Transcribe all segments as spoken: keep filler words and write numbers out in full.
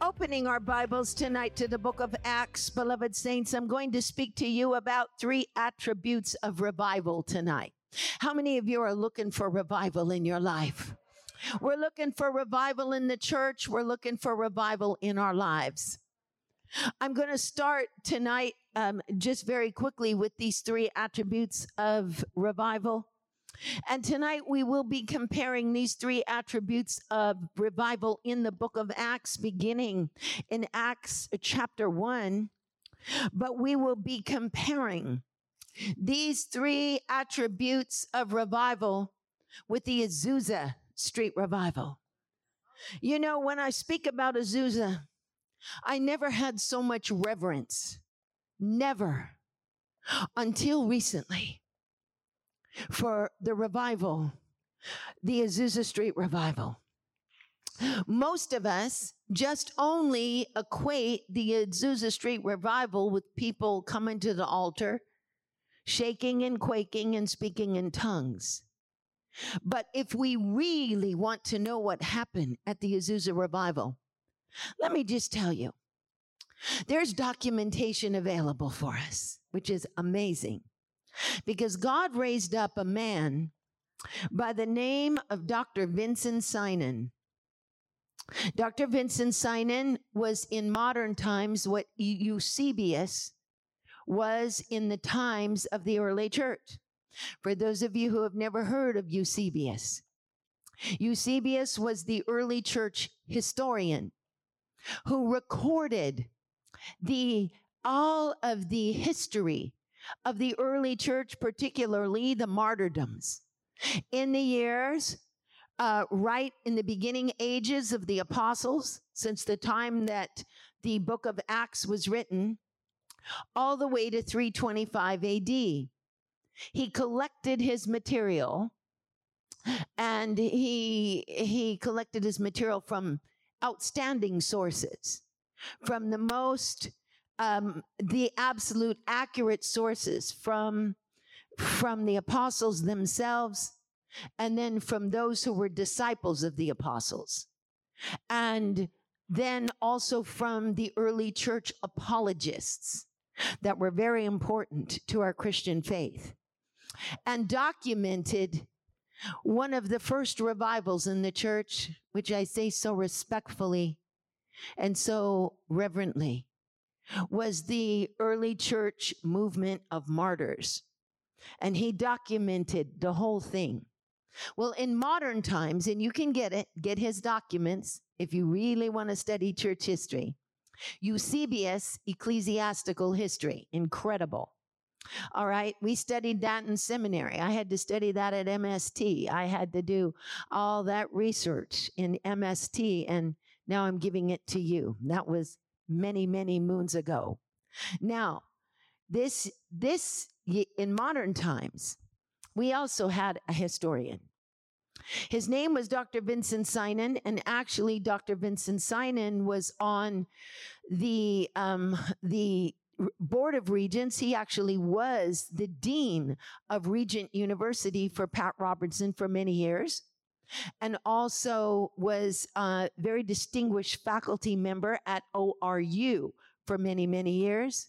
Opening our Bibles tonight to the book of Acts, beloved saints, I'm going to speak to you about three attributes of revival tonight. How many of you are looking for revival in your life? We're looking for revival in the church. We're looking for revival in our lives. I'm going to start tonight um, just very quickly with these three attributes of revival. And tonight we will be comparing these three attributes of revival in the book of Acts, beginning in Acts chapter one. But we will be comparing these three attributes of revival with the Azusa Street Revival. You know, when I speak about Azusa, I never had so much reverence, never, until recently, for the revival, the Azusa Street Revival. Most of us just only equate the Azusa Street Revival with people coming to the altar, shaking and quaking and speaking in tongues. But if we really want to know what happened at the Azusa Revival, let me just tell you, there's documentation available for us, which is amazing, because God raised up a man by the name of Doctor Vinson Synan. Doctor Vinson Synan was in modern times what Eusebius was in the times of the early church. For those of you who have never heard of Eusebius, Eusebius was the early church historian who recorded the all of the history of the early church, particularly the martyrdoms. In the years, uh, right in the beginning ages of the apostles, since the time that the book of Acts was written, all the way to three twenty-five A D. He collected his material, and he, he collected his material from outstanding sources, from the most, um, the absolute accurate sources from, from the apostles themselves, and then from those who were disciples of the apostles, and then also from the early church apologists that were very important to our Christian faith, and documented one of the first revivals in the church, which I say so respectfully and so reverently, was the early church movement of martyrs. And he documented the whole thing. Well, in modern times, and you can get it, get his documents if you really want to study church history, Eusebius' Ecclesiastical History, incredible. All right, we studied that in seminary. I had to study that at M S T. I had to do all that research in M S T, and now I'm giving it to you. That was many, many moons ago. Now, this, this in modern times, we also had a historian. His name was Doctor Vinson Synan, and actually Doctor Vinson Synan was on the um, the Board of Regents. He actually was the dean of Regent University for Pat Robertson for many years, and also was a very distinguished faculty member at O R U for many, many years.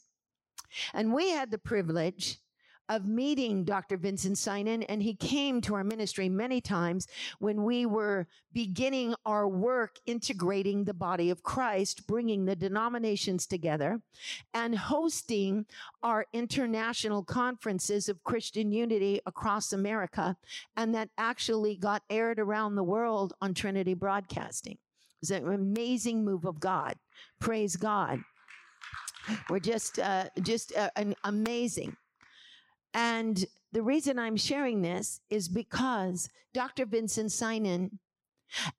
And we had the privilege of meeting Doctor Vinson Synan, and he came to our ministry many times when we were beginning our work integrating the body of Christ, bringing the denominations together, and hosting our international conferences of Christian unity across America, and that actually got aired around the world on Trinity Broadcasting. It was an amazing move of God. Praise God. We're just, uh, just uh, an amazing. And the reason I'm sharing this is because Doctor Vinson Synan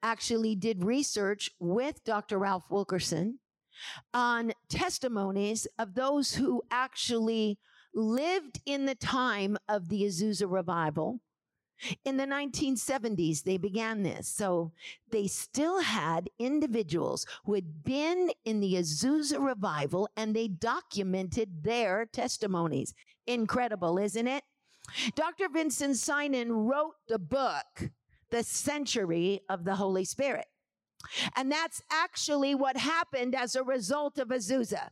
actually did research with Doctor Ralph Wilkerson on testimonies of those who actually lived in the time of the Azusa Revival. In the nineteen seventies, they began this. So they still had individuals who had been in the Azusa Revival, and they documented their testimonies. Incredible, isn't it? Doctor Vinson Synan wrote the book, The Century of the Holy Spirit. And that's actually what happened as a result of Azusa.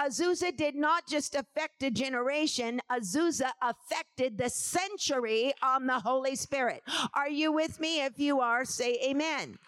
Azusa did not just affect a generation. Azusa affected the century on the Holy Spirit. Are you with me? If you are, say amen.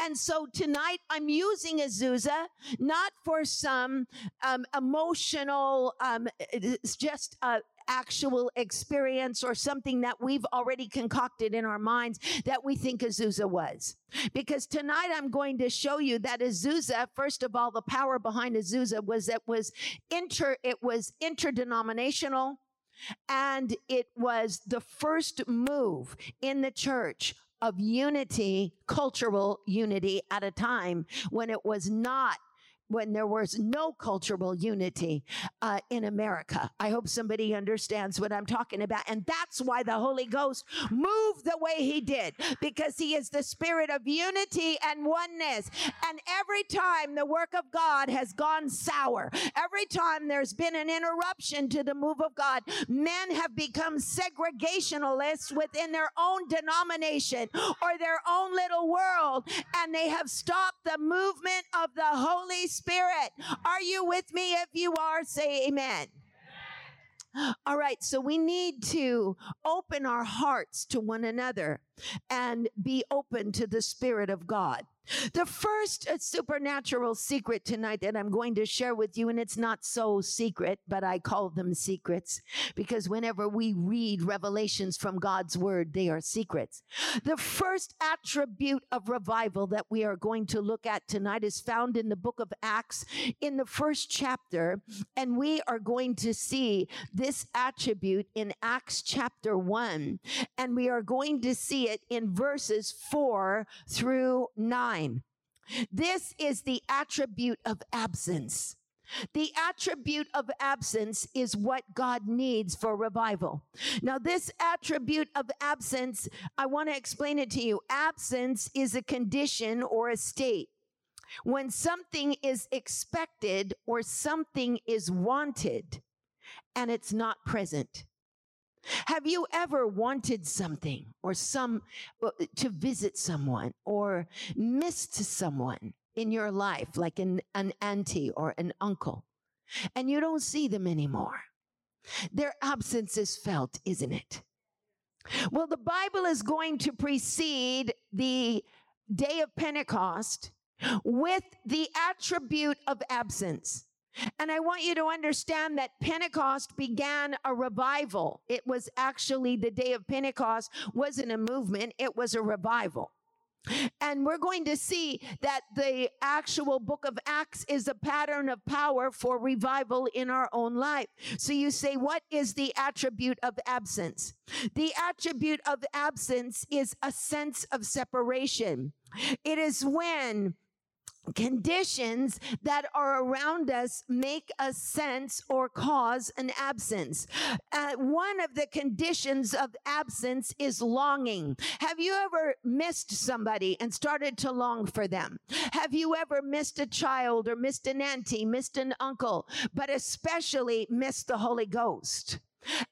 And so tonight I'm using Azusa not for some um, emotional, um, it's just a, actual experience or something that we've already concocted in our minds that we think Azusa was. Because tonight I'm going to show you that Azusa, first of all, the power behind Azusa was that was inter, it was interdenominational, and it was the first move in the church of unity, cultural unity, at a time when it was not when there was no cultural unity uh, in America. I hope somebody understands what I'm talking about. And that's why the Holy Ghost moved the way he did, because he is the spirit of unity and oneness. And every time the work of God has gone sour, every time there's been an interruption to the move of God, men have become segregationalists within their own denomination or their own little world, and they have stopped the movement of the Holy Spirit. Spirit. Are you with me? If you are, say amen. Amen. All right. So we need to open our hearts to one another and be open to the Spirit of God. The first supernatural secret tonight that I'm going to share with you, and it's not so secret, but I call them secrets because whenever we read revelations from God's word, they are secrets. The first attribute of revival that we are going to look at tonight is found in the book of Acts in the first chapter, and we are going to see this attribute in Acts chapter one, and we are going to see it in verses four through nine. This is the attribute of absence. The attribute of absence is what God needs for revival. Now, this attribute of absence, I want to explain it to you. Absence is a condition or a state when something is expected or something is wanted and it's not present. Have you ever wanted something or some to visit someone or missed someone in your life, like an, an auntie or an uncle, and you don't see them anymore? Their absence is felt, isn't it? Well, the Bible is going to precede the day of Pentecost with the attribute of absence. And I want you to understand that Pentecost began a revival. It was actually the day of Pentecost wasn't a movement. It was a revival. And we're going to see that the actual book of Acts is a pattern of power for revival in our own life. So you say, what is the attribute of absence? The attribute of absence is a sense of separation. It is when conditions that are around us make a sense or cause an absence. Uh, one of the conditions of absence is longing. Have you ever missed somebody and started to long for them? Have you ever missed a child or missed an auntie, missed an uncle, but especially missed the Holy Ghost?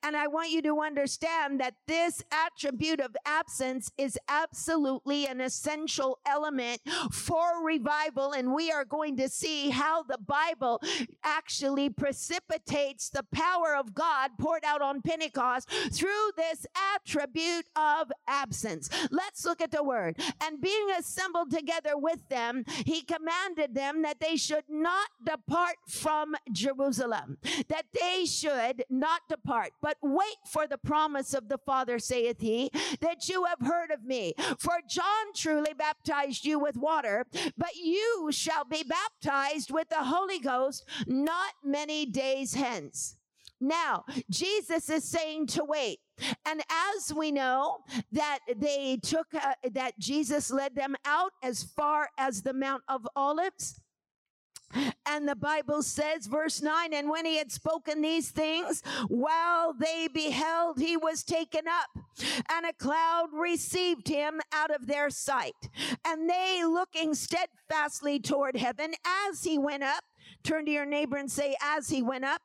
And I want you to understand that this attribute of absence is absolutely an essential element for revival. And we are going to see how the Bible actually precipitates the power of God poured out on Pentecost through this attribute of absence. Let's look at the word. And being assembled together with them, he commanded them that they should not depart from Jerusalem, that they should not depart. But wait for the promise of the Father, saith he, that you have heard of me. For John truly baptized you with water, but you shall be baptized with the Holy Ghost not many days hence. Now, Jesus is saying to wait. And as we know that they took, uh, that Jesus led them out as far as the Mount of Olives, And the Bible says, verse nine, and when he had spoken these things, while they beheld, he was taken up, and a cloud received him out of their sight. And they, looking steadfastly toward heaven, as he went up, turn to your neighbor and say, as he went up,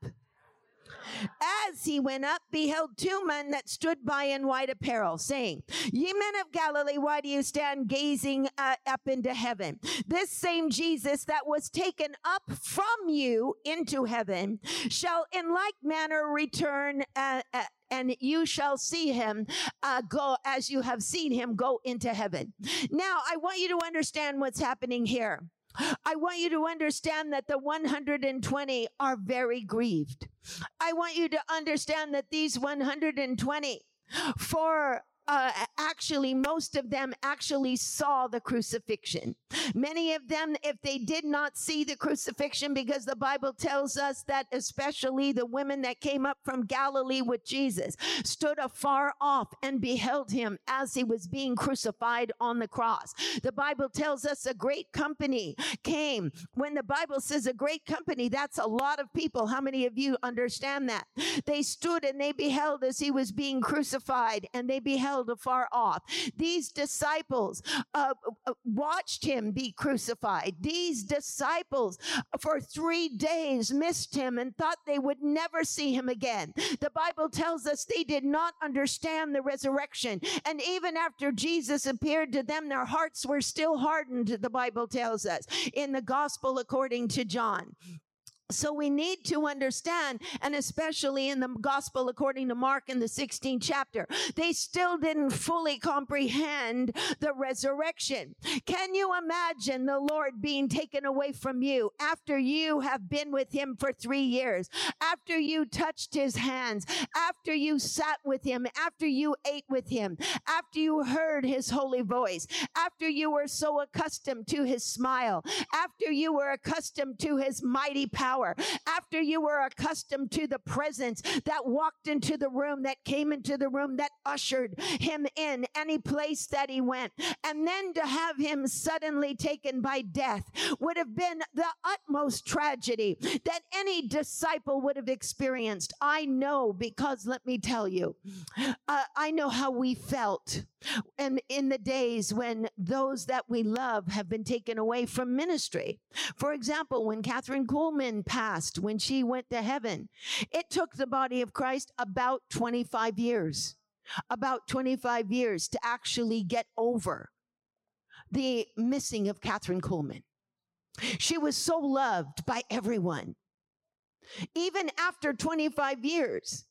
as he went up, beheld two men that stood by in white apparel, saying, Ye men of Galilee, why do you stand gazing uh, up into heaven? This same Jesus that was taken up from you into heaven shall in like manner return uh, uh, and you shall see him uh, go as you have seen him go into heaven. Now, I want you to understand what's happening here. I want you to understand that the one hundred twenty are very grieved. I want you to understand that these one hundred twenty, for uh, actually most of them actually saw the crucifixion. Many of them, if they did not see the crucifixion, because the Bible tells us that especially the women that came up from Galilee with Jesus stood afar off and beheld him as he was being crucified on the cross. The Bible tells us a great company came. When the Bible says a great company, that's a lot of people. How many of you understand that? They stood and they beheld as he was being crucified, and they beheld afar off. These disciples uh, watched him be crucified. These disciples for three days missed him and thought they would never see him again. The Bible tells us they did not understand the resurrection. And even after Jesus appeared to them, their hearts were still hardened, the Bible tells us, in the gospel according to John. So we need to understand, and especially in the gospel according to Mark in the sixteenth chapter, they still didn't fully comprehend the resurrection. Can you imagine the Lord being taken away from you after you have been with him for three years, after you touched his hands, after you sat with him, after you ate with him, after you heard his holy voice, after you were so accustomed to his smile, after you were accustomed to his mighty power, after you were accustomed to the presence that walked into the room, that came into the room, that ushered him in any place that he went. And then to have him suddenly taken by death would have been the utmost tragedy that any disciple would have experienced. I know, because let me tell you, uh, I know how we felt. And in the days when those that we love have been taken away from ministry. For example, when Kathryn Kuhlman passed, when she went to heaven, it took the body of Christ about twenty-five years, about twenty-five years to actually get over the missing of Kathryn Kuhlman. She was so loved by everyone. Even after twenty-five years,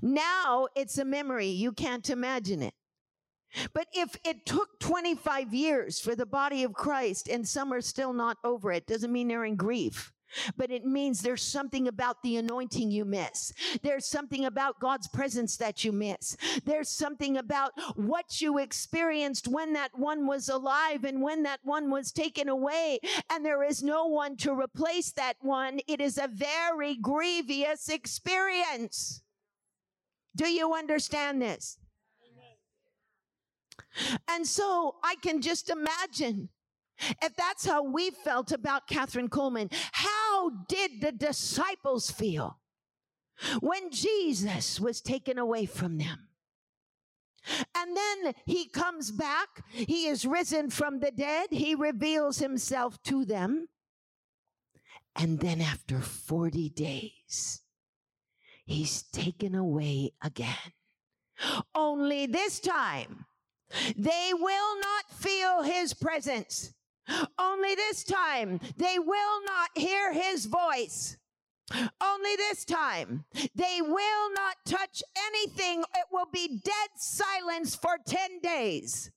now it's a memory. You can't imagine it. But if it took twenty-five years for the body of Christ and some are still not over it, doesn't mean they're in grief. But it means there's something about the anointing you miss. There's something about God's presence that you miss. There's something about what you experienced when that one was alive and when that one was taken away. And there is no one to replace that one. It is a very grievous experience. Do you understand this? And so I can just imagine if that's how we felt about Kathryn Kuhlman. How did the disciples feel when Jesus was taken away from them? And then he comes back. He is risen from the dead. He reveals himself to them. And then after forty days, he's taken away again. Only this time, they will not feel his presence. Only this time, they will not hear his voice. Only this time, they will not touch anything. It will be dead silence for ten days.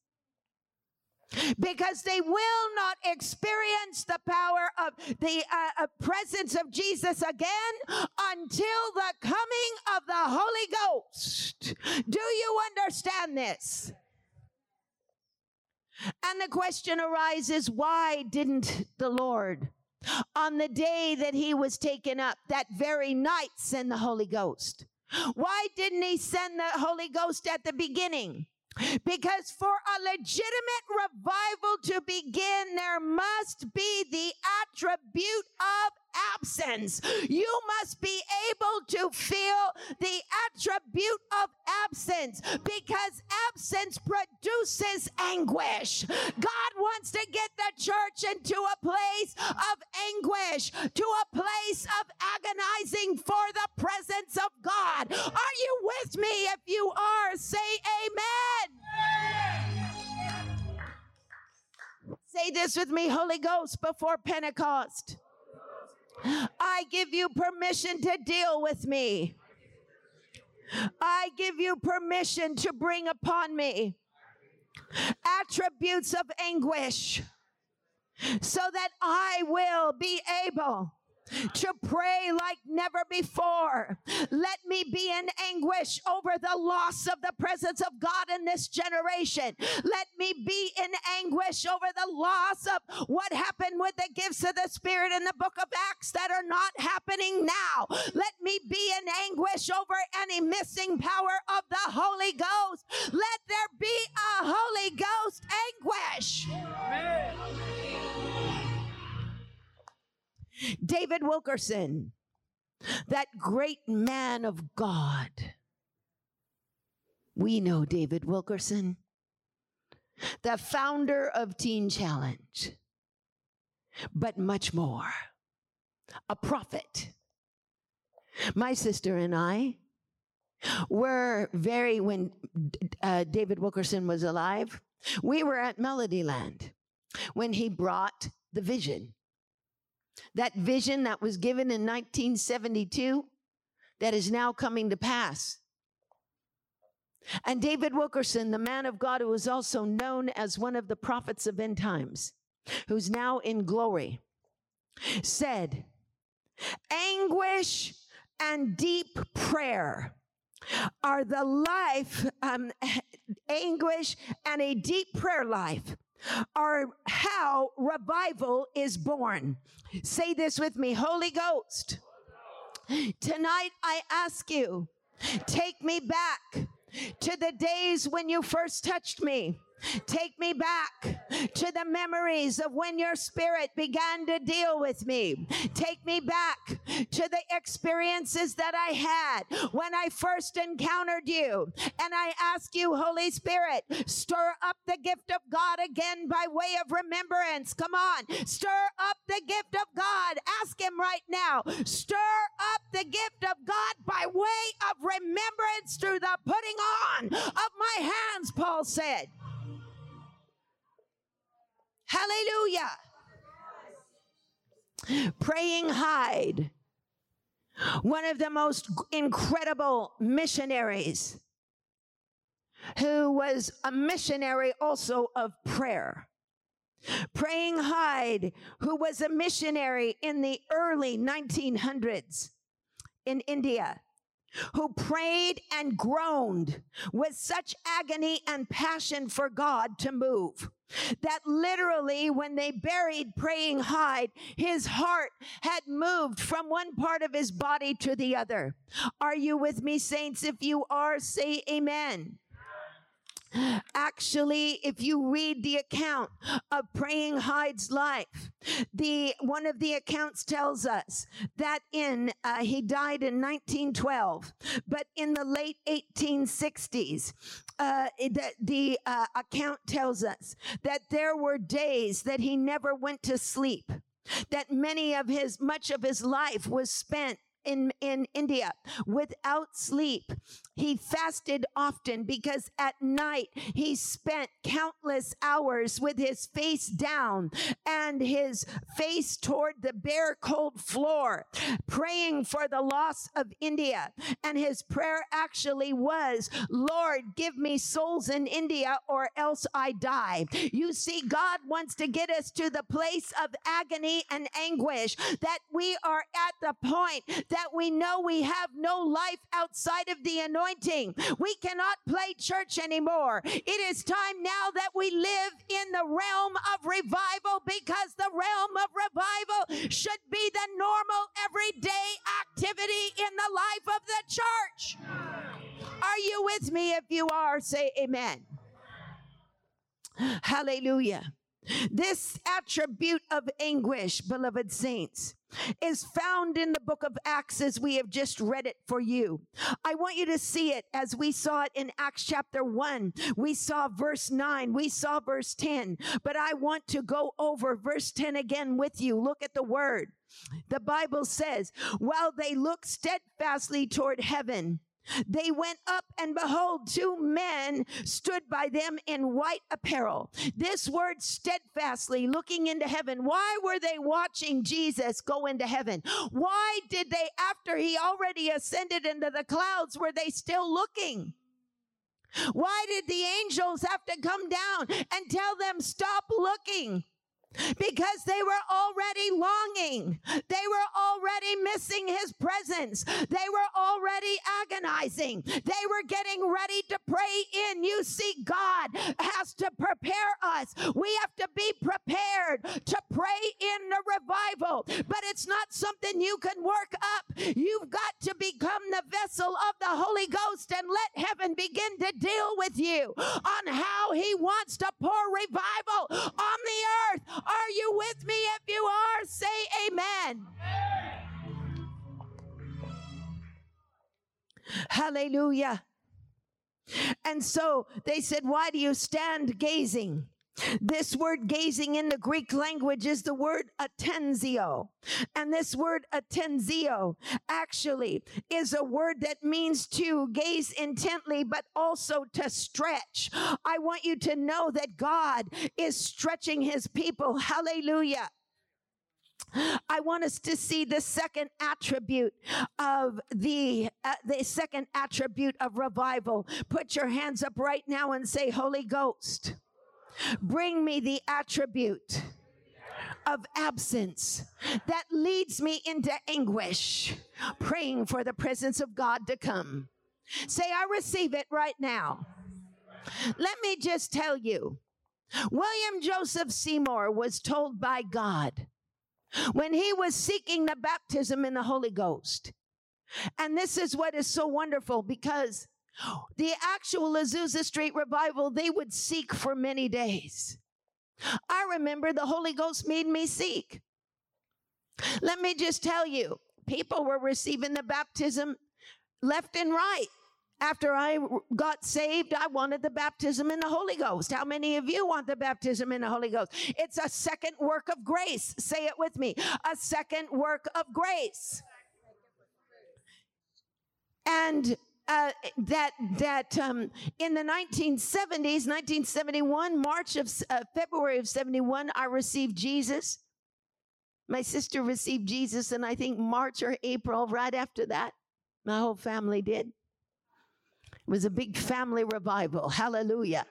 Because they will not experience the power of the uh, presence of Jesus again until the coming of the Holy Ghost. Do you understand this? And the question arises, why didn't the Lord, on the day that he was taken up, that very night, send the Holy Ghost? Why didn't he send the Holy Ghost at the beginning? Because for a legitimate revival to begin, there must be the attribute of absence. You must be able to feel the attribute of absence, because absence produces anguish. God wants to get the church into a place of anguish, to a place of agonizing for the presence of God. Are you with me? If you are, say amen. Amen. Say this with me, Holy Ghost, before Pentecost. I give you permission to deal with me. I give you permission to bring upon me attributes of anguish, so that I will be able to pray like never before. Let me be in anguish over the loss of the presence of God in this generation. Let me be in anguish over the loss of what happened with the gifts of the Spirit in the book of Acts that are not happening now. Let me be in anguish over any missing power of the Holy Ghost. Let there be a Holy Ghost anguish. Amen. David Wilkerson, that great man of God. We know David Wilkerson, the founder of Teen Challenge, but much more, a prophet. My sister and I were very, when uh, David Wilkerson was alive, we were at Melody Land when he brought the vision. That vision that was given in nineteen seventy-two that is now coming to pass. And David Wilkerson, the man of God who was also known as one of the prophets of end times, who's now in glory, said, anguish and deep prayer are the life, um, anguish and a deep prayer life are how revival is born. Say this with me, Holy Ghost. Tonight I ask you, take me back to the days when you first touched me. Take me back to the memories of when your Spirit began to deal with me. Take me back to the experiences that I had when I first encountered you. And I ask you, Holy Spirit, stir up the gift of God again by way of remembrance. Come on, stir up the gift of God. Ask him right now. Stir up the gift of God by way of remembrance through the putting on of my hands, Paul said. Hallelujah. Praying Hyde, one of the most incredible missionaries, who was a missionary also of prayer. Praying Hyde, who was a missionary in the early nineteen hundreds in India, who prayed and groaned with such agony and passion for God to move, that literally when they buried Praying Hyde, his heart had moved from one part of his body to the other. Are you with me, saints? If you are, say amen. Actually, if you read the account of Praying Hyde's life, the one of the accounts tells us that in uh, he died in nineteen twelve, but in the late eighteen sixties, uh, the, the uh, account tells us that there were days that he never went to sleep, that many of his much of his life was spent in, in India without sleep. He fasted often because at night he spent countless hours with his face down and his face toward the bare cold floor, praying for the loss of India. And his prayer actually was, Lord, give me souls in India or else I die. You see, God wants to get us to the place of agony and anguish, that we are at the point that we know we have no life outside of the anointing. Anointing. We cannot play church anymore. It is time now that we live in the realm of revival, because the realm of revival should be the normal, everyday activity in the life of the church. Are you with me? If you are, say amen. Hallelujah. This attribute of anguish, beloved saints, is found in the book of Acts as we have just read it for you. I want you to see it as we saw it in Acts chapter one. We saw verse nine. We saw verse ten. But I want to go over verse ten again with you. Look at the word. The Bible says, while they looked steadfastly toward heaven, they went up, and behold, two men stood by them in white apparel. This word steadfastly, looking into heaven. Why were they watching Jesus go into heaven? Why did they, after he already ascended into the clouds, were they still looking? Why did the angels have to come down and tell them, stop looking? Because they were already longing. They were already missing his presence. They were already agonizing. They were getting ready to pray in. You see, God has to prepare us. We have to be prepared to pray in the revival. But it's not something you can work up. You've got to become the vessel of the Holy Ghost and let heaven begin to deal with you on how he wants to pour revival on the earth. Are you with me? If you are, say amen. Amen. Hallelujah. And so they said, why do you stand gazing? This word gazing in the Greek language is the word atenzio. And this word atenzio actually is a word that means to gaze intently, but also to stretch. I want you to know that God is stretching his people. Hallelujah. I want us to see the second attribute of the uh, the second attribute of revival. Put your hands up right now and say, Holy Ghost, bring me the attribute of absence that leads me into anguish, praying for the presence of God to come. Say, I receive it right now. Let me just tell you, William Joseph Seymour was told by God when he was seeking the baptism in the Holy Ghost. And this is what is so wonderful, because the actual Azusa Street Revival, they would seek for many days. I remember the Holy Ghost made me seek. Let me just tell you, people were receiving the baptism left and right. After I got saved, I wanted the baptism in the Holy Ghost. How many of you want the baptism in the Holy Ghost? It's a second work of grace. Say it with me. A second work of grace. And Uh, that that um, in the nineteen seventies, nineteen seventy-one, March of uh, February of seventy-one, I received Jesus. My sister received Jesus, and I think March or April, right after that, my whole family did. It was a big family revival. Hallelujah!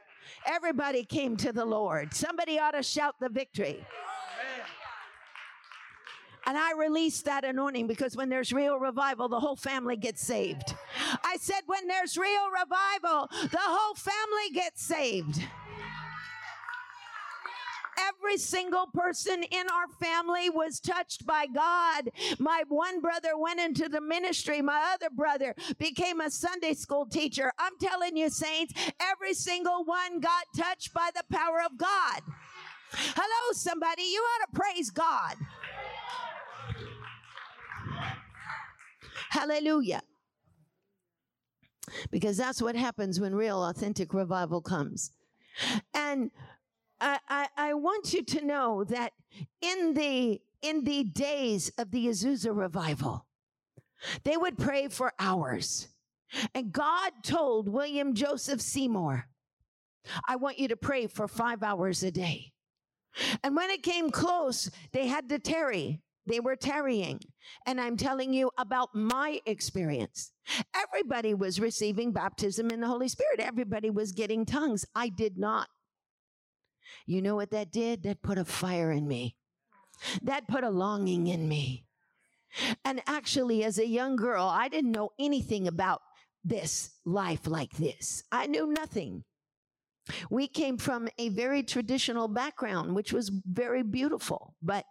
Everybody came to the Lord. Somebody ought to shout the victory. And I released that anointing, because when there's real revival, the whole family gets saved. I said, when there's real revival, the whole family gets saved. Every single person in our family was touched by God. My one brother went into the ministry. My other brother became a Sunday school teacher. I'm telling you, saints, every single one got touched by the power of God. Hello, somebody. You ought to praise God. Hallelujah. Because that's what happens when real, authentic revival comes. And I, I, I want you to know that in the, in the days of the Azusa revival, they would pray for hours. And God told William Joseph Seymour, I want you to pray for five hours a day. And when it came close, they had to tarry. They were tarrying. And I'm telling you about my experience. Everybody was receiving baptism in the Holy Spirit. Everybody was getting tongues. I did not. You know what that did? That put a fire in me. That put a longing in me. And actually, as a young girl, I didn't know anything about this life like this. I knew nothing. We came from a very traditional background, which was very beautiful, but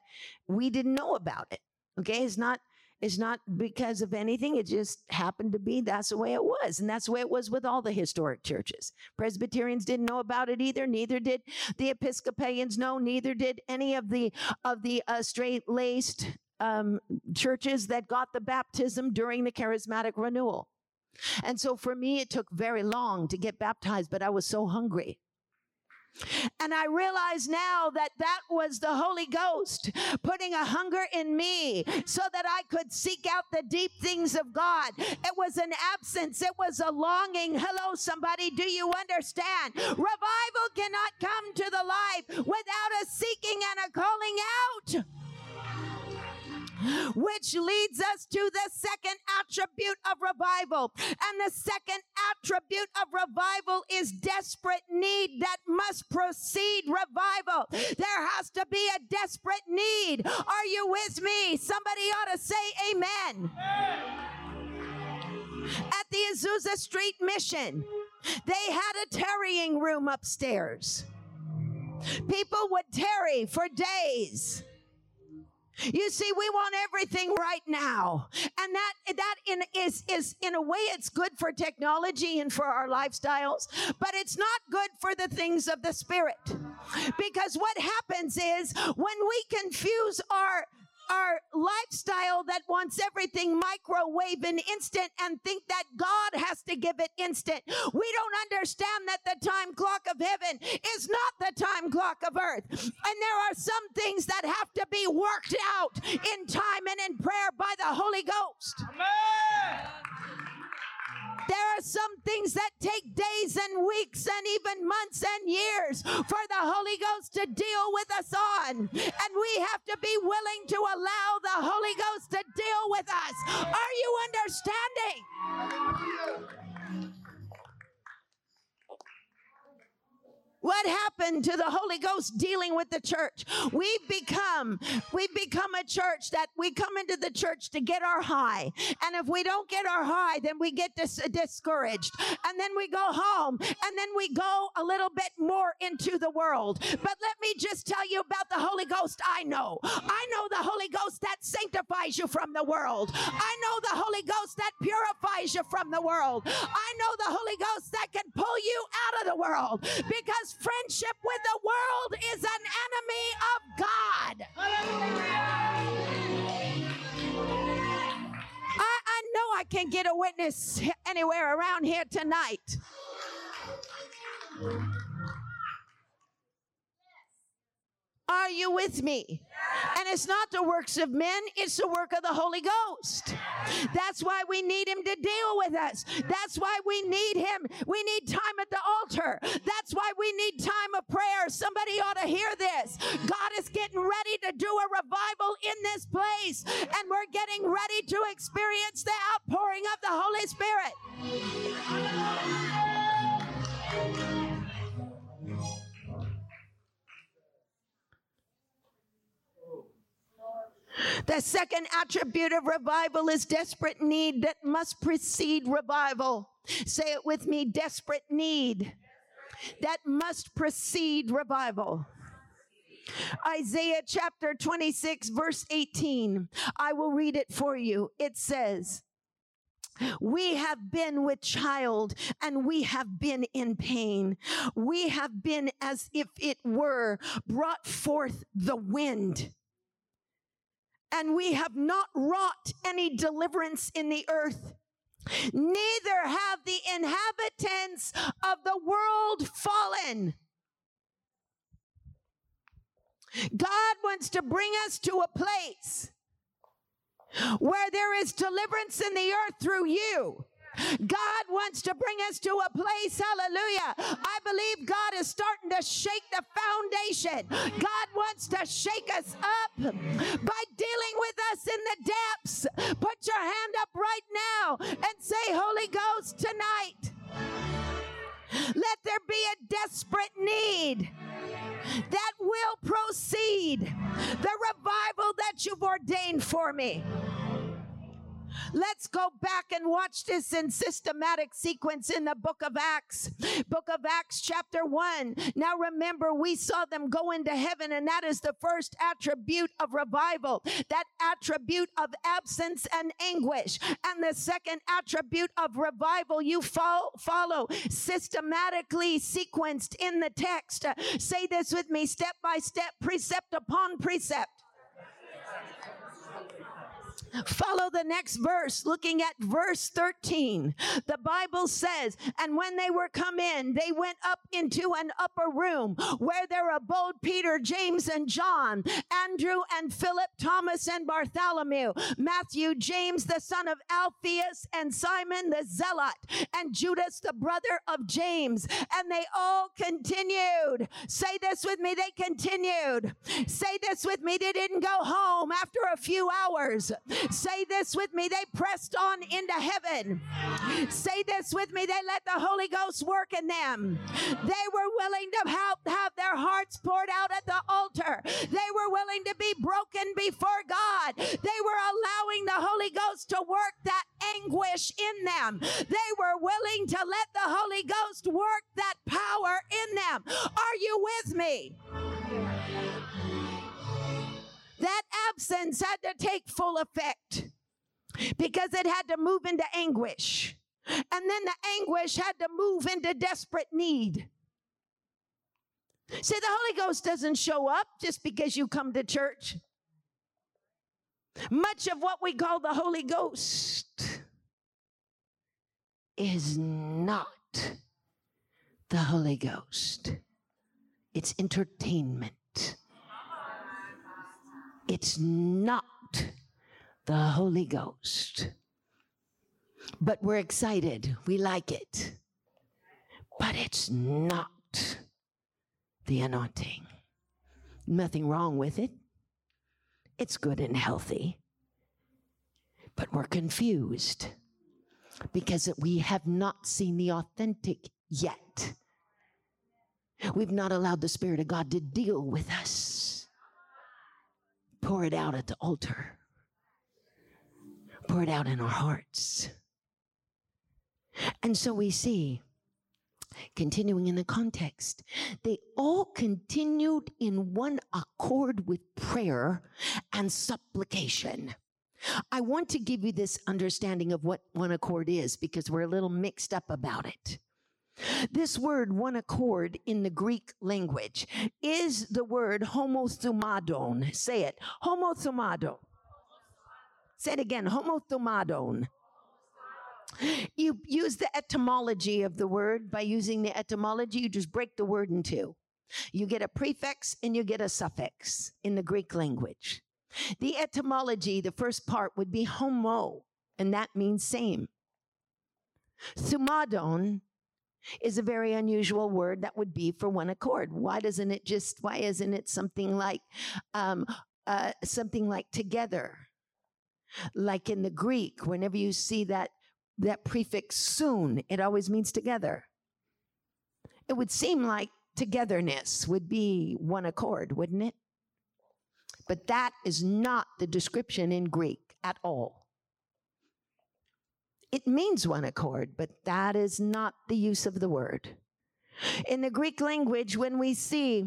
we didn't know about it. Okay, it's not It's not because of anything. It just happened to be that's the way it was. And that's the way it was with all the historic churches. Presbyterians didn't know about it either. Neither did the Episcopalians know. Neither did any of the of the uh, straight-laced um, churches that got the baptism during the charismatic renewal. And so for me, it took very long to get baptized, but I was so hungry. And I realize now that that was the Holy Ghost putting a hunger in me so that I could seek out the deep things of God. It was an absence. It was a longing. Hello, somebody. Do you understand? Revival cannot come to the life without a seeking and a calling out, which leads us to the second attribute of revival. And the second attribute of revival is desperate need that must precede revival. There has to be a desperate need. Are you with me? Somebody ought to say amen. Amen. At the Azusa Street Mission, they had a tarrying room upstairs. People would tarry for days. You see, we want everything right now. And that that in, is, is, in a way, it's good for technology and for our lifestyles, but it's not good for the things of the Spirit. Because what happens is when we confuse our Our lifestyle that wants everything microwave and instant and think that God has to give it instant. We don't understand that the time clock of heaven is not the time clock of earth. And there are some things that have to be worked out in time and in prayer by the Holy Ghost. Amen. There are some things that take days and weeks and even months and years for the Holy Ghost to deal with us on. And we have to be willing to allow the Holy Ghost to deal with us. Are you understanding? What happened to the Holy Ghost dealing with the church? We've become, we've become a church that we come into the church to get our high. And if we don't get our high, then we get dis- discouraged. And then we go home. And then we go a little bit more into the world. But let me just tell you about the Holy Ghost I know. I know the Holy Ghost that sanctifies you from the world. I know the Holy Ghost that purifies you from the world. I know the Holy Ghost that can pull you out of the world. Because friendship with the world is an enemy of God. I, I know I can get a witness anywhere around here tonight. Are you with me? And it's not the works of men, it's the work of the Holy Ghost. That's why we need him to deal with us. That's why we need him. We need time at the altar. That's why we need time of prayer. Somebody ought to hear this. God is getting ready to do a revival in this place, and we're getting ready to experience the outpouring of the Holy Spirit. The second attribute of revival is desperate need that must precede revival. Say it with me, desperate need that must precede revival. Isaiah chapter twenty-six, verse eighteen. I will read it for you. It says, we have been with child, and we have been in pain. We have been as if it were brought forth the wind. And we have not wrought any deliverance in the earth. Neither have the inhabitants of the world fallen. God wants to bring us to a place where there is deliverance in the earth through you. God wants to bring us to a place, hallelujah. I believe God is starting to shake the foundation. God wants to shake us up by dealing with us in the depths. Put your hand up right now and say, Holy Ghost, tonight, let there be a desperate need that will proceed the revival that you've ordained for me. Let's go back and watch this in systematic sequence in the book of Acts. Book of Acts chapter one. Now remember, we saw them go into heaven, and that is the first attribute of revival. That attribute of absence and anguish. And the second attribute of revival you fo- follow systematically sequenced in the text. Uh, say this with me, step by step, precept upon precept. Follow the next verse, looking at verse thirteen. The Bible says, and when they were come in, they went up into an upper room where there abode Peter, James, and John, Andrew, and Philip, Thomas, and Bartholomew, Matthew, James, the son of Alphaeus, and Simon the Zealot, and Judas, the brother of James. And they all continued. Say this with me, they continued. Say this with me, they didn't go home after a few hours. Say this with me, they pressed on into heaven. Say this with me, they let the Holy Ghost work in them. They were willing to help have their hearts poured out at the altar. They were willing to be broken before God. They were allowing the Holy Ghost to work that anguish in them. They were willing to let the Holy Ghost work that power in them. Are you with me? That absence had to take full effect because it had to move into anguish. And then the anguish had to move into desperate need. See, the Holy Ghost doesn't show up just because you come to church. Much of what we call the Holy Ghost is not the Holy Ghost. It's entertainment. It's not the Holy Ghost. But we're excited. We like it. But it's not the anointing. Nothing wrong with it. It's good and healthy. But we're confused because we have not seen the authentic yet. We've not allowed the Spirit of God to deal with us. Pour it out at the altar. Pour it out in our hearts. And so we see, continuing in the context, they all continued in one accord with prayer and supplication. I want to give you this understanding of what one accord is because we're a little mixed up about it. This word, one accord, in the Greek language is the word homothumadon. Say it. Homothumadon. Say it again. Homothumadon. You use the etymology of the word. By using the etymology, you just break the word in two. You get a prefix and you get a suffix in the Greek language. The etymology, the first part, would be homo, and that means same. Thumadon is a very unusual word that would be for one accord. Why doesn't it just, why isn't it something like, um, uh, something like together? Like in the Greek, whenever you see that, that prefix soon, it always means together. It would seem like togetherness would be one accord, wouldn't it? But that is not the description in Greek at all. It means one accord, but that is not the use of the word. In the Greek language, when we see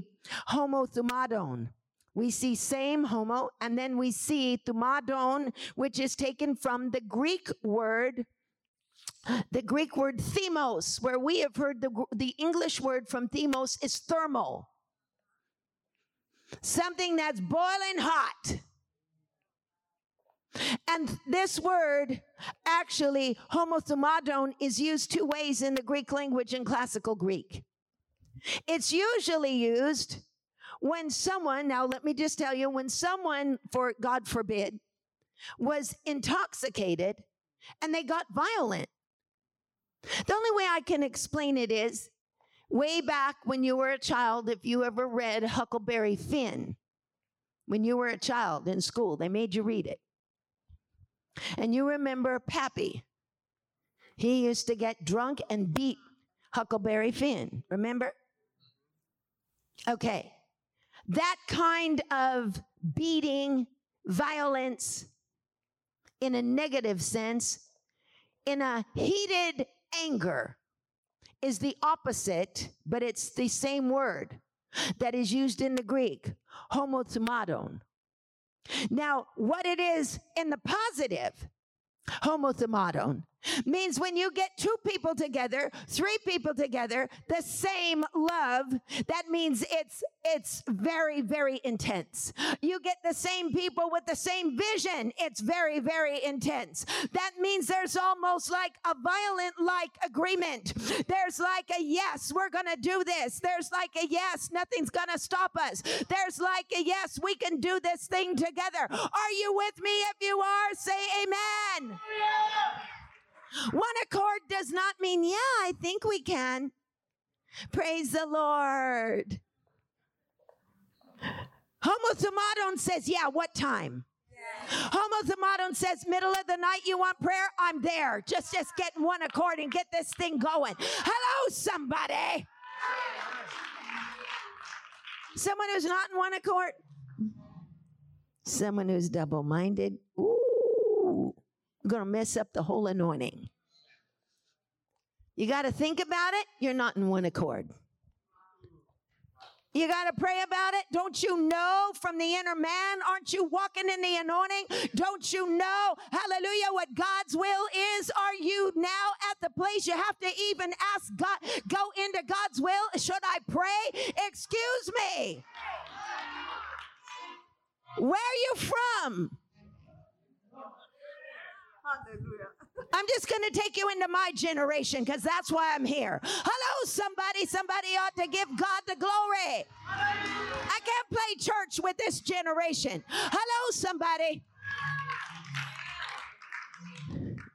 homothumadon, we see same, homo, and then we see thumadon, which is taken from the Greek word, the Greek word themos, where we have heard the, the English word from themos is thermal. Something that's boiling hot. And this word, actually, homothumadon, is used two ways in the Greek language in classical Greek. It's usually used when someone, now let me just tell you, when someone, for God forbid, was intoxicated and they got violent. The only way I can explain it is, way back when you were a child, if you ever read Huckleberry Finn, when you were a child in school, they made you read it. And you remember Pappy. He used to get drunk and beat Huckleberry Finn. Remember? Okay. That kind of beating, violence, in a negative sense, in a heated anger, is the opposite, but it's the same word that is used in the Greek, homothumadon. Now, what it is in the positive, homothumadon, means when you get two people together, three people together, the same love, that means it's it's very, very intense. You get the same people with the same vision, it's very, very intense. That means there's almost like a violent-like agreement. There's like a yes, we're gonna do this. There's like a yes, nothing's gonna stop us. There's like a yes, we can do this thing together. Are you with me? If you are, say amen. Yeah. One accord does not mean, yeah, I think we can. Praise the Lord. Homothumadon says, yeah, what time? Yeah. Homothumadon says, middle of the night, you want prayer? I'm there. Just, just get one accord and get this thing going. Hello, somebody. Someone who's not in one accord. Someone who's double-minded. Ooh. Going to mess up the whole anointing. You got to think about it. You're not in one accord. You got to pray about it. Don't you know from the inner man? Aren't you walking in the anointing? Don't you know, hallelujah, what God's will is? Are you now at the place you have to even ask God, go into God's will? Should I pray? Excuse me. Where are you from? I'm just going to take you into my generation because that's why I'm here. Hello, somebody. Somebody ought to give God the glory. I can't play church with this generation. Hello, somebody.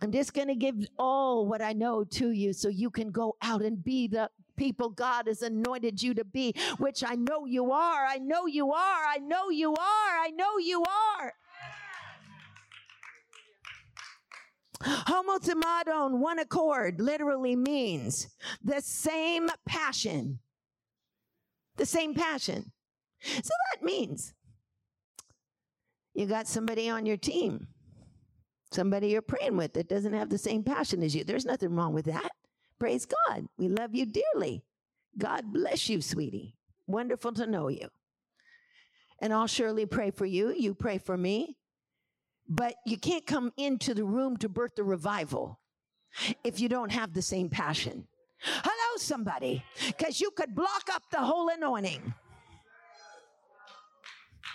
I'm just going to give all what I know to you so you can go out and be the people God has anointed you to be, which I know you are. I know you are. I know you are. I know you are. Homothumadon, one accord, literally means the same passion. The same passion. So that means you got somebody on your team, somebody you're praying with that doesn't have the same passion as you. There's nothing wrong with that. Praise God. We love you dearly. God bless you, sweetie. Wonderful to know you. And I'll surely pray for you. You pray for me. But you can't come into the room to birth the revival if you don't have the same passion. Hello, somebody, because you could block up the whole anointing.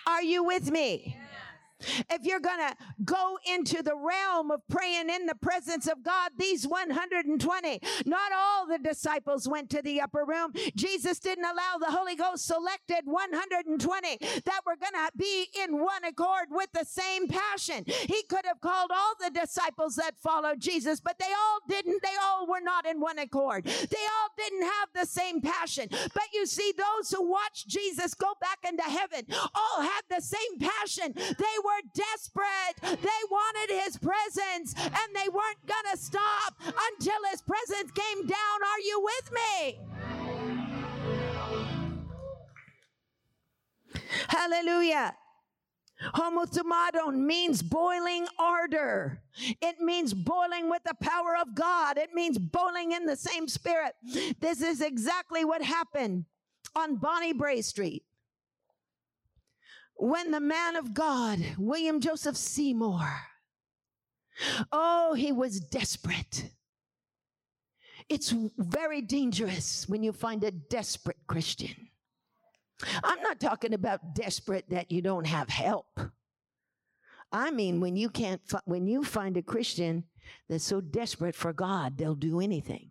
Are you with me? If you're going to go into the realm of praying in the presence of God, these one hundred twenty, not all the disciples went to the upper room. Jesus didn't allow the Holy Ghost selected one hundred twenty that were going to be in one accord with the same passion. He could have called all the disciples that followed Jesus, but they all didn't. They all were not in one accord. They all didn't have the same passion. But you see, those who watched Jesus go back into heaven all had the same passion. They were desperate. They wanted his presence, and they weren't going to stop until his presence came down. Are you with me? Hallelujah. Homothumadon means boiling ardor. It means boiling with the power of God. It means boiling in the same spirit. This is exactly what happened on Bonnie Bray Street. When the man of God, William Joseph Seymour, oh, he was desperate. It's very dangerous when you find a desperate Christian. I'm not talking about desperate that you don't have help. I mean, when you can't, fi- when you find a Christian that's so desperate for God, they'll do anything.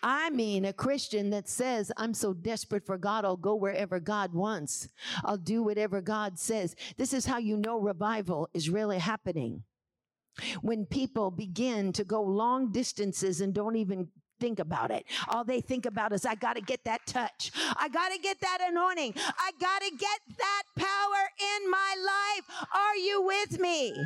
I mean a Christian that says, I'm so desperate for God, I'll go wherever God wants. I'll do whatever God says. This is how you know revival is really happening. When people begin to go long distances and don't even think about it. All they think about is, I got to get that touch. I got to get that anointing. I got to get that power in my life. Are you with me?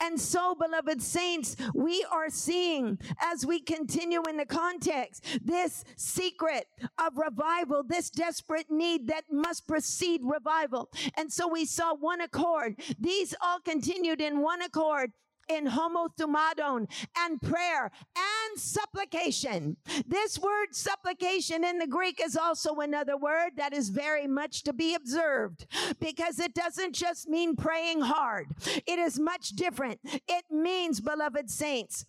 And so, beloved saints, we are seeing, as we continue in the context, this secret of revival, this desperate need that must precede revival. And so we saw one accord. These all continued in one accord, in homothumadon, and prayer and supplication. This word supplication in the Greek is also another word that is very much to be observed, because it doesn't just mean praying hard. It is much different. It means, beloved saints,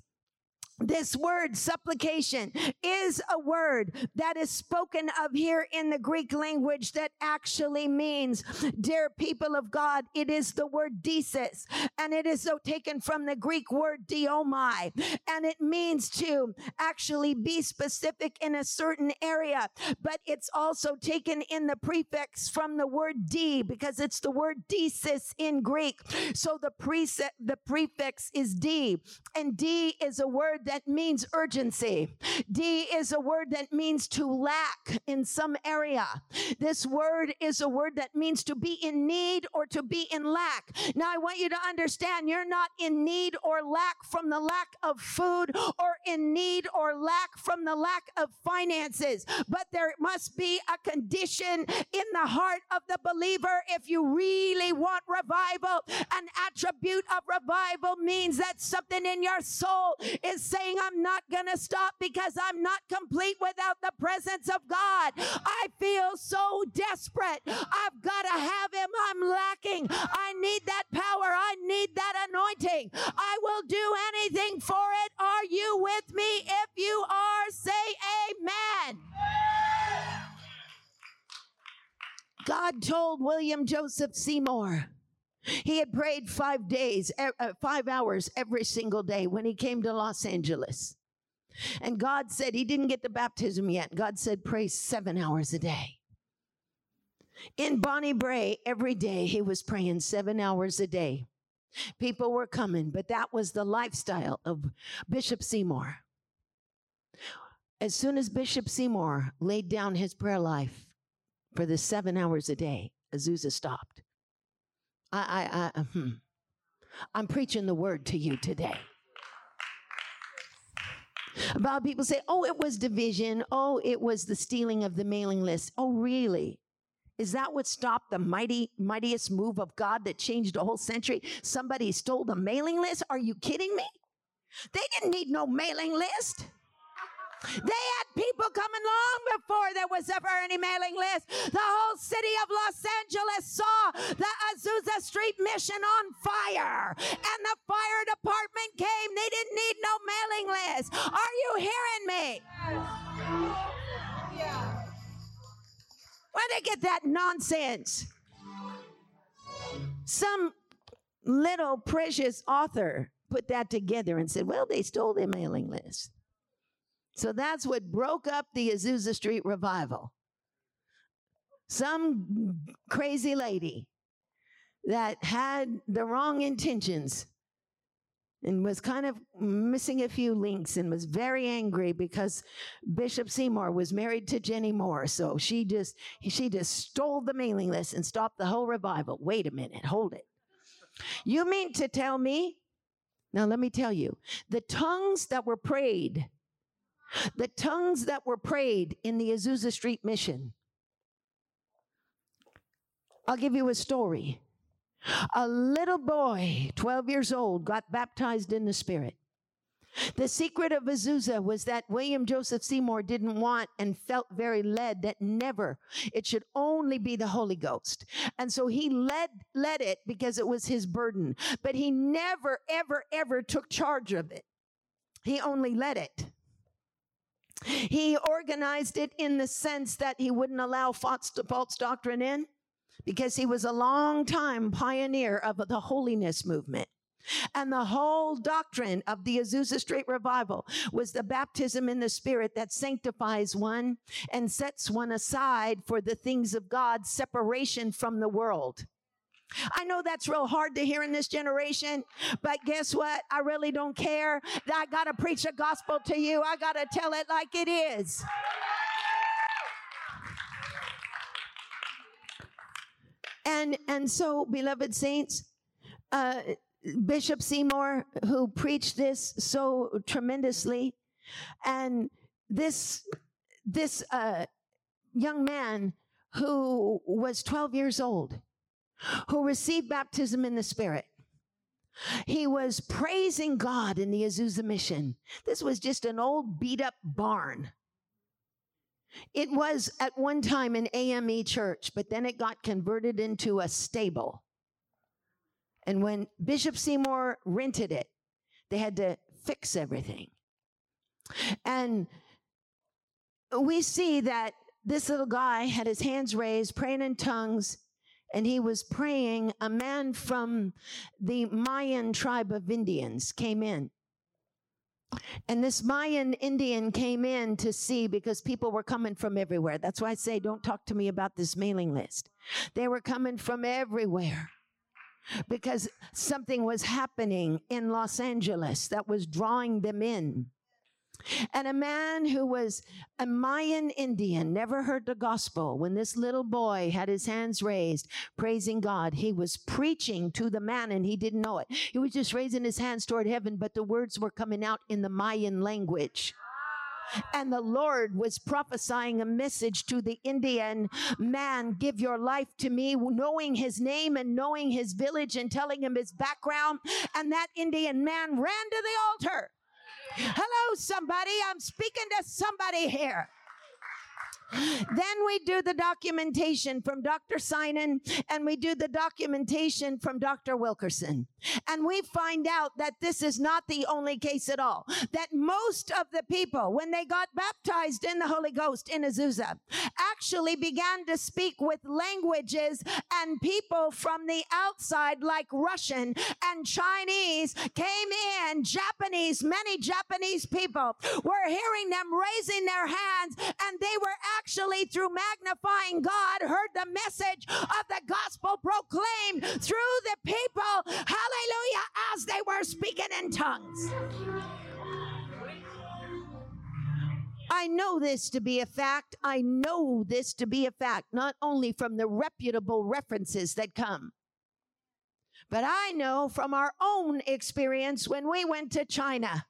this word supplication is a word that is spoken of here in the Greek language that actually means, dear people of God, it is the word desis, and it is so taken from the Greek word deomai, and it means to actually be specific in a certain area, but it's also taken in the prefix from the word de, because it's the word desis in Greek. So the, prece- the prefix is de, and de is a word that means urgency. D is a word that means to lack in some area. This word is a word that means to be in need or to be in lack. Now, I want you to understand, you're not in need or lack from the lack of food, or in need or lack from the lack of finances, but there must be a condition in the heart of the believer if you really want revival. An attribute of revival means that something in your soul is saying, I'm not going to stop because I'm not complete without the presence of God. I feel so desperate. I've got to have him. I'm lacking. I need that power. I need that anointing. I will do anything for it. Are you with me? If you are, say amen. God told William Joseph Seymour, he had prayed five days, uh, five hours every single day when he came to Los Angeles. And God said, he didn't get the baptism yet. God said, pray seven hours a day. In Bonnie Bray, every day he was praying seven hours a day. People were coming, but that was the lifestyle of Bishop Seymour. As soon as Bishop Seymour laid down his prayer life for the seven hours a day, Azusa stopped. I, I, I, hmm. I'm preaching the word to you today. About people say, oh, it was division. Oh, it was the stealing of the mailing list. Oh, really? Is that what stopped the mighty, mightiest move of God that changed a whole century? Somebody stole the mailing list? Are you kidding me? They didn't need no mailing list. They had people coming long before there was ever any mailing list. The whole city of Los Angeles saw the Azusa Street mission on fire, and the fire department came. They didn't need no mailing list. Are you hearing me? Yeah. Where'd they get that nonsense? Some little precious author put that together and said, well, they stole their mailing list. So that's what broke up the Azusa Street revival. Some crazy lady that had the wrong intentions and was kind of missing a few links and was very angry because Bishop Seymour was married to Jenny Moore. So she just, she just stole the mailing list and stopped the whole revival. Wait a minute, hold it. You mean to tell me? Now let me tell you, the tongues that were prayed The tongues that were prayed in the Azusa Street mission. I'll give you a story. A little boy, twelve years old, got baptized in the Spirit. The secret of Azusa was that William Joseph Seymour didn't want and felt very led that never, it should only be the Holy Ghost. And so he led, led it because it was his burden. But he never, ever, ever took charge of it. He only led it. He organized it in the sense that he wouldn't allow false, false doctrine in, because he was a long time pioneer of the holiness movement. And the whole doctrine of the Azusa Street revival was the baptism in the Spirit that sanctifies one and sets one aside for the things of God, separation from the world. I know that's real hard to hear in this generation, but guess what? I really don't care. I got to preach the gospel to you. I got to tell it like it is. And, and so, beloved saints, uh, Bishop Seymour, who preached this so tremendously, and this this uh, young man who was twelve years old, who received baptism in the Spirit. He was praising God in the Azusa Mission. This was just an old beat-up barn. It was at one time an A M E church, but then it got converted into a stable. And when Bishop Seymour rented it, they had to fix everything. And we see that this little guy had his hands raised, praying in tongues, and he was praying. A man from the Mayan tribe of Indians came in. And this Mayan Indian came in to see, because people were coming from everywhere. That's why I say, don't talk to me about this mailing list. They were coming from everywhere, because something was happening in Los Angeles that was drawing them in. And a man who was a Mayan Indian, never heard the gospel, when this little boy had his hands raised, praising God, he was preaching to the man and he didn't know it. He was just raising his hands toward heaven, but the words were coming out in the Mayan language. And the Lord was prophesying a message to the Indian man, give your life to me, knowing his name and knowing his village and telling him his background. And that Indian man ran to the altar. Hello, somebody. I'm speaking to somebody here. Then we do the documentation from Doctor Synan, and we do the documentation from Doctor Wilkerson. And we find out that this is not the only case at all. That most of the people, when they got baptized in the Holy Ghost in Azusa, actually began to speak with languages, and people from the outside, like Russian and Chinese, came in. Japanese, many Japanese people were hearing them raising their hands, and they were actually, through magnifying God, heard the message of the gospel proclaimed through the people, hallelujah, as they were speaking in tongues. I know this to be a fact. I know this to be a fact, not only from the reputable references that come, but I know from our own experience when we went to China.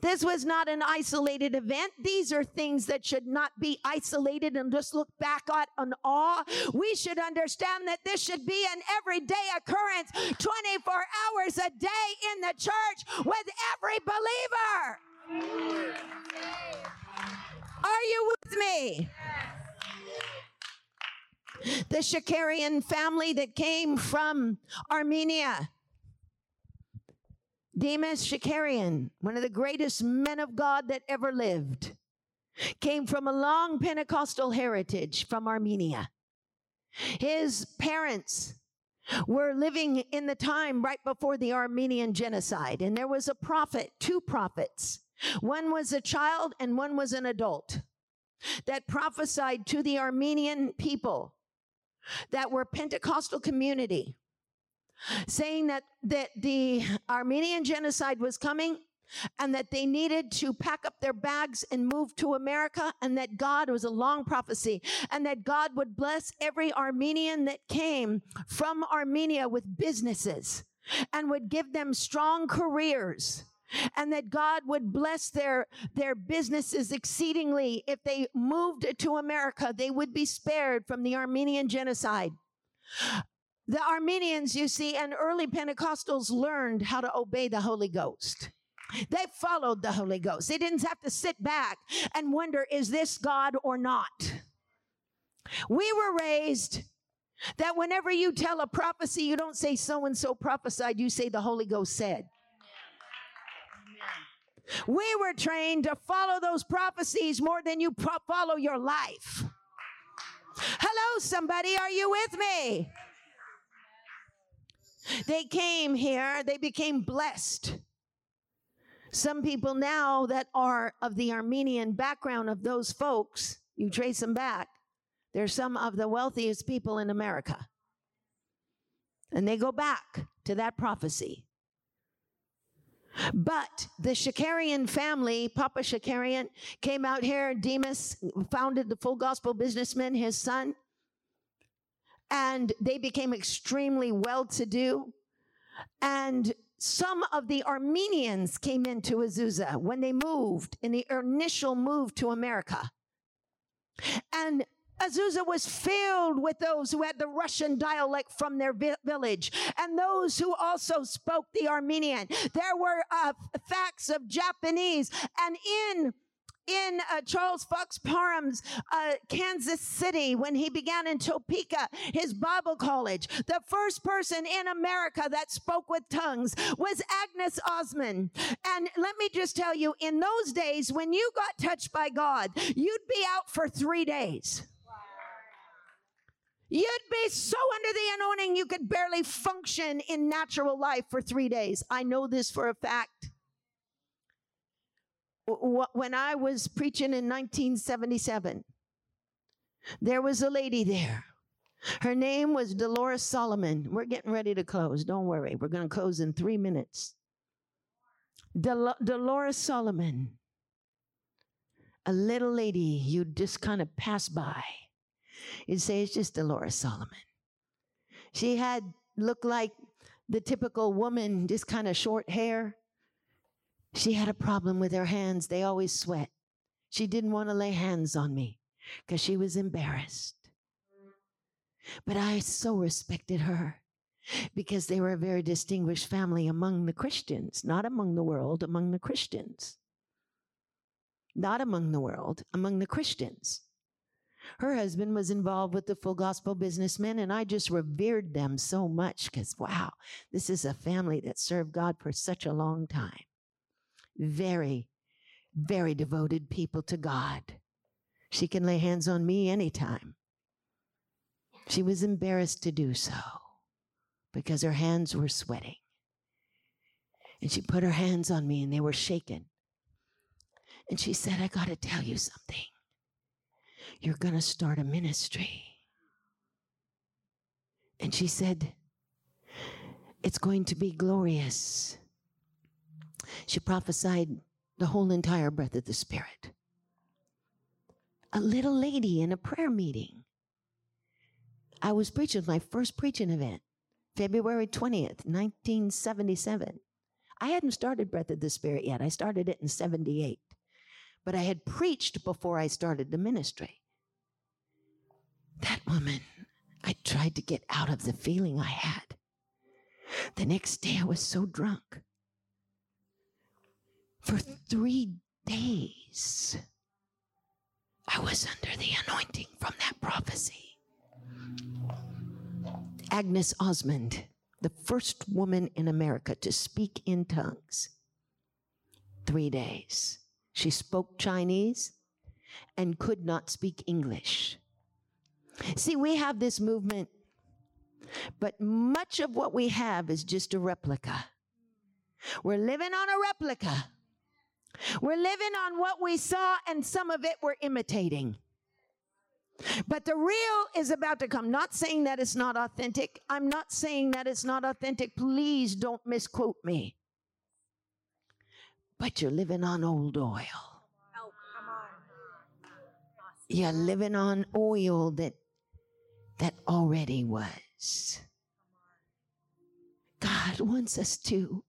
This was not an isolated event. These are things that should not be isolated and just look back at in awe. We should understand that this should be an everyday occurrence, twenty-four hours a day in the church with every believer. Are you with me? The Shakarian family that came from Armenia, Demos Shakarian, one of the greatest men of God that ever lived, came from a long Pentecostal heritage from Armenia. His parents were living in the time right before the Armenian genocide, and there was a prophet, two prophets. One was a child and one was an adult that prophesied to the Armenian people that were Pentecostal community, saying that, that the Armenian genocide was coming and that they needed to pack up their bags and move to America, and that God, it was a long prophecy, and that God would bless every Armenian that came from Armenia with businesses and would give them strong careers, and that God would bless their, their businesses exceedingly. If they moved to America, they would be spared from the Armenian genocide. The Armenians, you see, and early Pentecostals learned how to obey the Holy Ghost. They followed the Holy Ghost. They didn't have to sit back and wonder, is this God or not? We were raised that whenever you tell a prophecy, you don't say so-and-so prophesied, you say the Holy Ghost said. Amen. We were trained to follow those prophecies more than you pro- follow your life. Hello, somebody, are you with me? They came here, they became blessed. Some people now that are of the Armenian background of those folks, you trace them back, they're some of the wealthiest people in America. And they go back to that prophecy. But the Shakarian family, Papa Shakarian, came out here. Demas founded the Full Gospel Businessman, his son. And they became extremely well-to-do. And some of the Armenians came into Azusa when they moved, in the initial move to America. And Azusa was filled with those who had the Russian dialect from their vi- village, and those who also spoke the Armenian. There were uh, facts of Japanese, and in in uh, Charles Fox Parham's uh, Kansas City, when he began in Topeka, his Bible college, the first person in America that spoke with tongues was Agnes Ozman. And let me just tell you, in those days, when you got touched by God, you'd be out for three days. You'd be so under the anointing, you could barely function in natural life for three days. I know this for a fact. When I was preaching in nineteen seventy-seven, there was a lady there. Her name was Dolores Solomon. We're getting ready to close. Don't worry. We're going to close in three minutes. Del- Dolores Solomon, a little lady you just kind of pass by. You'd say, it's just Dolores Solomon. She had looked like the typical woman, just kind of short hair. She had a problem with her hands. They always sweat. She didn't want to lay hands on me because she was embarrassed. But I so respected her because they were a very distinguished family among the Christians, not among the world, among the Christians. Not among the world, among the Christians. Her husband was involved with the Full Gospel Businessman, and I just revered them so much because, wow, this is a family that served God for such a long time. Very, very devoted people to God. She can lay hands on me anytime. She was embarrassed to do so because her hands were sweating. And she put her hands on me, and they were shaken. And she said, I got to tell you something. You're going to start a ministry. And she said, it's going to be glorious. She prophesied the whole entire breath of the Spirit. A little lady in a prayer meeting. I was preaching my first preaching event, February twentieth, nineteen seventy-seven. I hadn't started Breath of the Spirit yet. I started it in seventy-eight. But I had preached before I started the ministry. That woman, I tried to get out of the feeling I had. The next day I was so drunk. For three days, I was under the anointing from that prophecy. Agnes Ozmond, the first woman in America to speak in tongues. Three days. She spoke Chinese and could not speak English. See, we have this movement, but much of what we have is just a replica. We're living on a replica. We're living on what we saw, and some of it we're imitating. But the real is about to come. Not saying that it's not authentic. I'm not saying that it's not authentic. Please don't misquote me. But you're living on old oil. Oh, come on. You're living on oil that that already was. God wants us to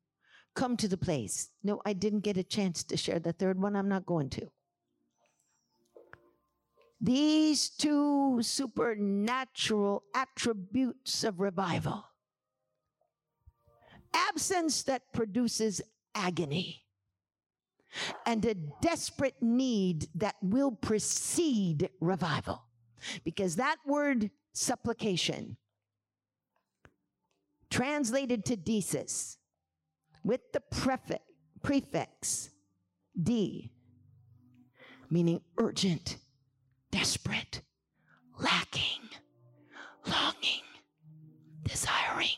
come to the place. No, I didn't get a chance to share the third one. I'm not going to. These two supernatural attributes of revival. Absence that produces agony, and a desperate need that will precede revival. Because that word, supplication, translated to desis, with the prefix, prefix D, meaning urgent, desperate, lacking, longing, desiring.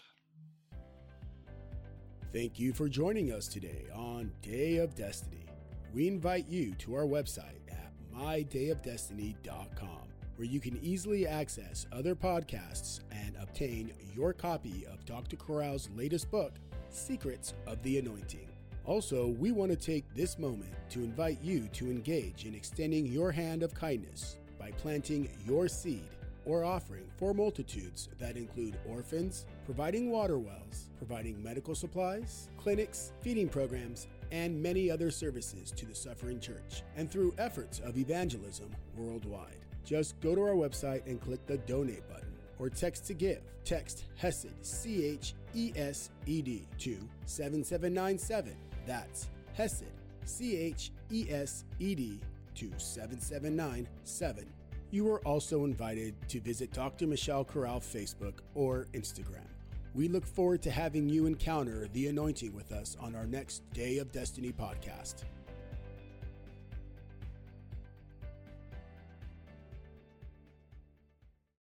Thank you for joining us today on Day of Destiny. We invite you to our website at my day of destiny dot com, where you can easily access other podcasts and obtain your copy of Doctor Corral's latest book, Secrets of the Anointing. Also, we want to take this moment to invite you to engage in extending your hand of kindness by planting your seed or offering for multitudes that include orphans, providing water wells, providing medical supplies, clinics, feeding programs, and many other services to the suffering church, and through efforts of evangelism worldwide. Just go to our website and click the Donate button, or text to give. Text HESED, C H E S E D, to seven seven nine seven. That's HESED, C H E S E D, to seven seven nine seven. You are also invited to visit Doctor Michelle Corral Facebook or Instagram. We look forward to having you encounter the anointing with us on our next Day of Destiny podcast.